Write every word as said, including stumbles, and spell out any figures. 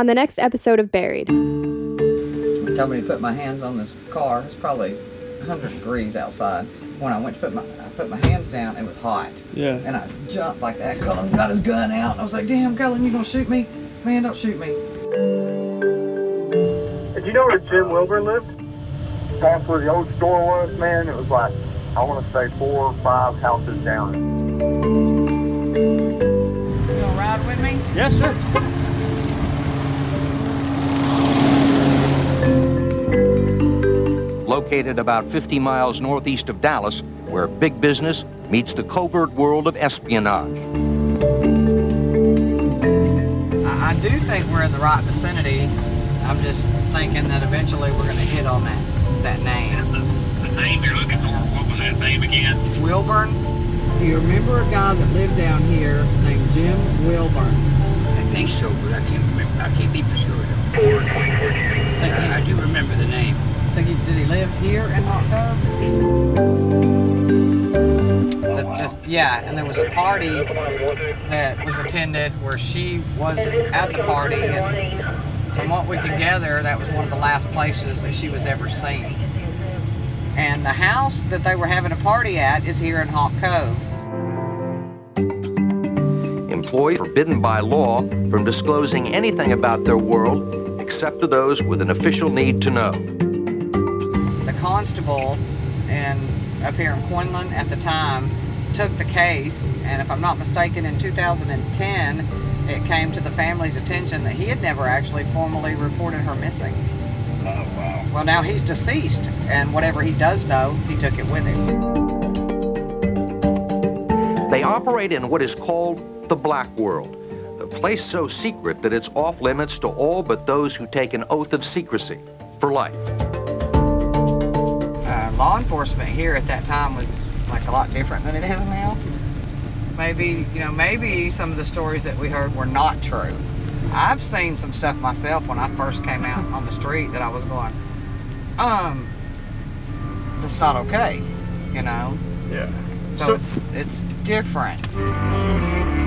on the next episode of Buried. Somebody put my hands on this car. It's probably one hundred degrees outside. When I went to put my I put my hands down, it was hot. Yeah. And I jumped like that. Cullen got his gun out. And I was like, damn, Cullen, you gonna shoot me? Man, don't shoot me. Did you know where Jim Wilbur lived? That's where the old store was, man. It was like, I want to say four or five houses down. You gonna ride with me? Yes, sir. Located about fifty miles northeast of Dallas, where big business meets the covert world of espionage. I do think we're in the right vicinity. I'm just thinking that eventually we're going to hit on that, that name. The, the name you're looking for, what was that name again? Wilburn. Do you remember a guy that lived down here named Jim Wilburn? I think so, but I can't remember. I can't be for sure. I, I do remember the name. Did he live here in Hawk Cove? Oh, wow. Just, yeah, and there was a party that was attended where she was at the party, and from what we could gather, that was one of the last places that she was ever seen. And the house that they were having a party at is here in Hawk Cove. Employee forbidden by law from disclosing anything about their world except to those with an official need to know. Constable and up here in Quinlan at the time took the case, and if I'm not mistaken, in two thousand ten it came to the family's attention that he had never actually formally reported her missing. Oh, wow. Well, now he's deceased, and whatever he does know, he took it with him. They operate in what is called the black world, the place so secret that it's off limits to all but those who take an oath of secrecy for life. Law enforcement here at that time was like a lot different than it is now. Maybe, you know, maybe some of the stories that we heard were not true. I've seen some stuff myself when I first came out on the street that I was going, um, that's not okay, you know? Yeah. So, so it's, it's different.